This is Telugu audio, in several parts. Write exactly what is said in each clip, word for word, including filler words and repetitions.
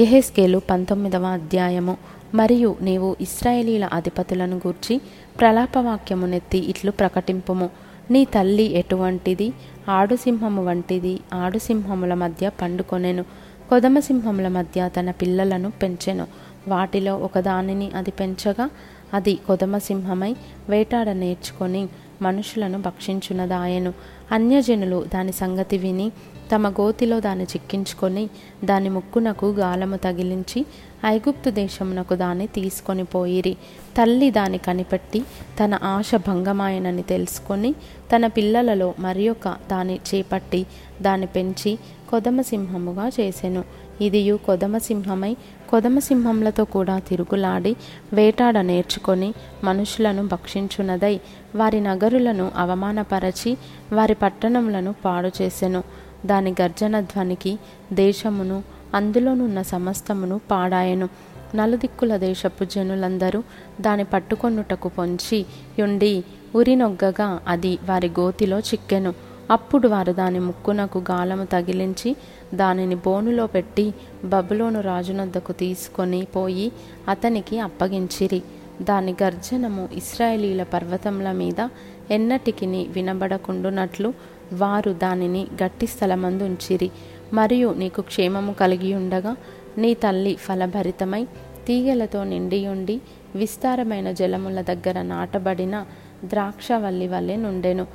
యెహెజ్కేలు పంతొమ్మిదవ అధ్యాయము. మరియు నీవు ఇశ్రాయేలీల అధిపతులను గూర్చి ప్రలాపవాక్యము నెత్తి ఇట్లు ప్రకటింపుము. నీ తల్లి ఎటువంటిది? ఆడుసింహము వంటిది. ఆడుసింహముల మధ్య పండుకొనెను, కొదమసింహముల మధ్య తన పిల్లలను పెంచెను. వాటిలో ఒకదానిని అది పెంచగా అది కొదమసింహమై వేటాడ నేర్చుకొని మనుషులను భక్షించునదాయెను. అన్యజనులు దాని సంగతి విని తమ గోతిలో దాన్ని చిక్కించుకొని దాని ముక్కునకు గాలము తగిలించి ఐగుప్తు దేశమునకు దాన్ని తీసుకొని పోయిరి. తల్లి దాన్ని కనిపెట్టి తన ఆశ భంగమాయనని తెలుసుకొని తన పిల్లలలో మరి ఒక దాన్ని చేపట్టి దాన్ని పెంచి కొదమసింహముగా చేసెను. ఇదియు కొదమసింహమై కొదమసింహంలతో కూడా తిరుగులాడి వేటాడ నేర్చుకొని మనుషులను భక్షించునదై వారి నగరులను అవమానపరచి వారి పట్టణములను పాడు చేసెను. దాని గర్జన ధ్వనికి దేశమును అందులోనున్న సమస్తమును పాడాయెను. నలుదిక్కుల దేశపు జనులందరూ దాని పట్టుకొనుటకు పొంచి యుండి ఉరినొగ్గగా అది వారి గోతిలో చిక్కెను. అప్పుడు వారు దాని ముక్కునకు గాలము తగిలించి దానిని బోనులో పెట్టి బబులోను రాజునొద్దకు తీసుకొని పోయి అతనికి అప్పగించిరి. దాని గర్జనము ఇశ్రాయేలీల పర్వతముల మీద ఎన్నటికిని వినబడకుండునట్లు వారు దానిని గట్టి స్థలమందు ఉంచిరి. మరియు నీకు క్షేమము కలిగి ఉండగా నీ తల్లి ఫలభరితమై తీగలతో నిండియుండి విస్తారమైన జలముల దగ్గర నాటబడిన ద్రాక్షవల్లి వలె నుండెను.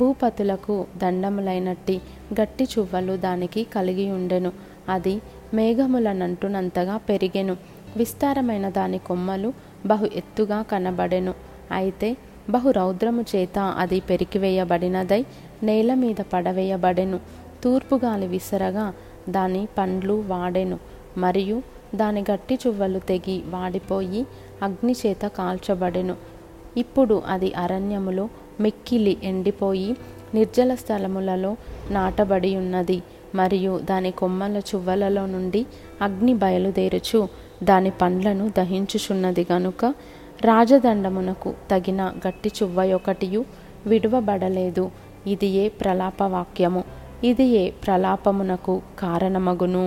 భూపతులకు దండములైనట్టి గట్టి చువ్వలు దానికి కలిగి ఉండెను. అది మేఘములనంటునంతగా పెరిగెను. విస్తారమైన దాని కొమ్మలు బహు ఎత్తుగా కనబడెను. అయితే బహు రౌద్రము చేత అది పెరికివేయబడినదై నేల మీద పడవేయబడెను. తూర్పుగాలి విసరగా దాని పండ్లు వాడెను, మరియు దాని గట్టి చువ్వలు తెగి వాడిపోయి అగ్నిచేత కాల్చబడెను. ఇప్పుడు అది అరణ్యములో మిక్కిలి ఎండిపోయి నిర్జల స్థలములలో నాటబడి ఉన్నది. మరియు దాని కొమ్మల చువ్వలలో నుండి అగ్ని బయలుదేరుచు దాని పండ్లను దహించుచున్నది గనుక రాజదండమునకు తగిన గట్టి చువ్వ ఒకటియు విడువబడలేదు. ఇదియే ప్రలాపవాక్యము. ఇదియే ప్రలాపమునకు కారణమగును.